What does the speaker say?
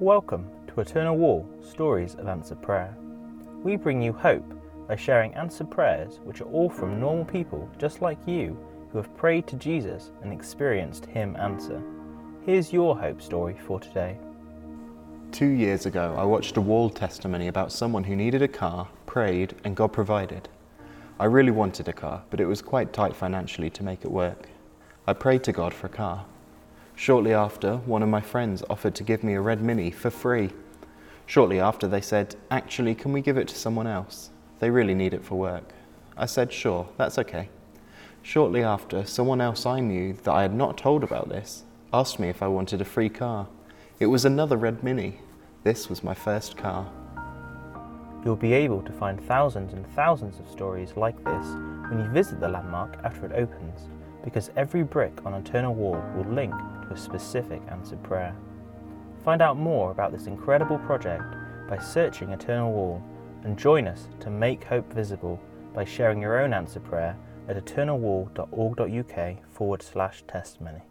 Welcome to Eternal Wall Stories of Answered Prayer. We bring you hope by sharing answered prayers which are all from normal people just like you who have prayed to Jesus and experienced Him answer. Here's your hope story for today. 2 years ago, I watched a wall testimony about someone who needed a car, prayed, and God provided. I really wanted a car, but it was quite tight financially to make it work. I prayed to God for a car. Shortly after, one of my friends offered to give me a red Mini for free. Shortly after, they said, "Actually, can we give it to someone else? They really need it for work." I said, "Sure, that's okay." Shortly after, someone else I knew that I had not told about this asked me if I wanted a free car. It was another red Mini. This was my first car. You'll be able to find thousands and thousands of stories like this when you visit the landmark after it opens, because every brick on Eternal Wall will link to a specific answered prayer. Find out more about this incredible project by searching Eternal Wall, and join us to make hope visible by sharing your own answered prayer at eternalwall.org.uk/testimony.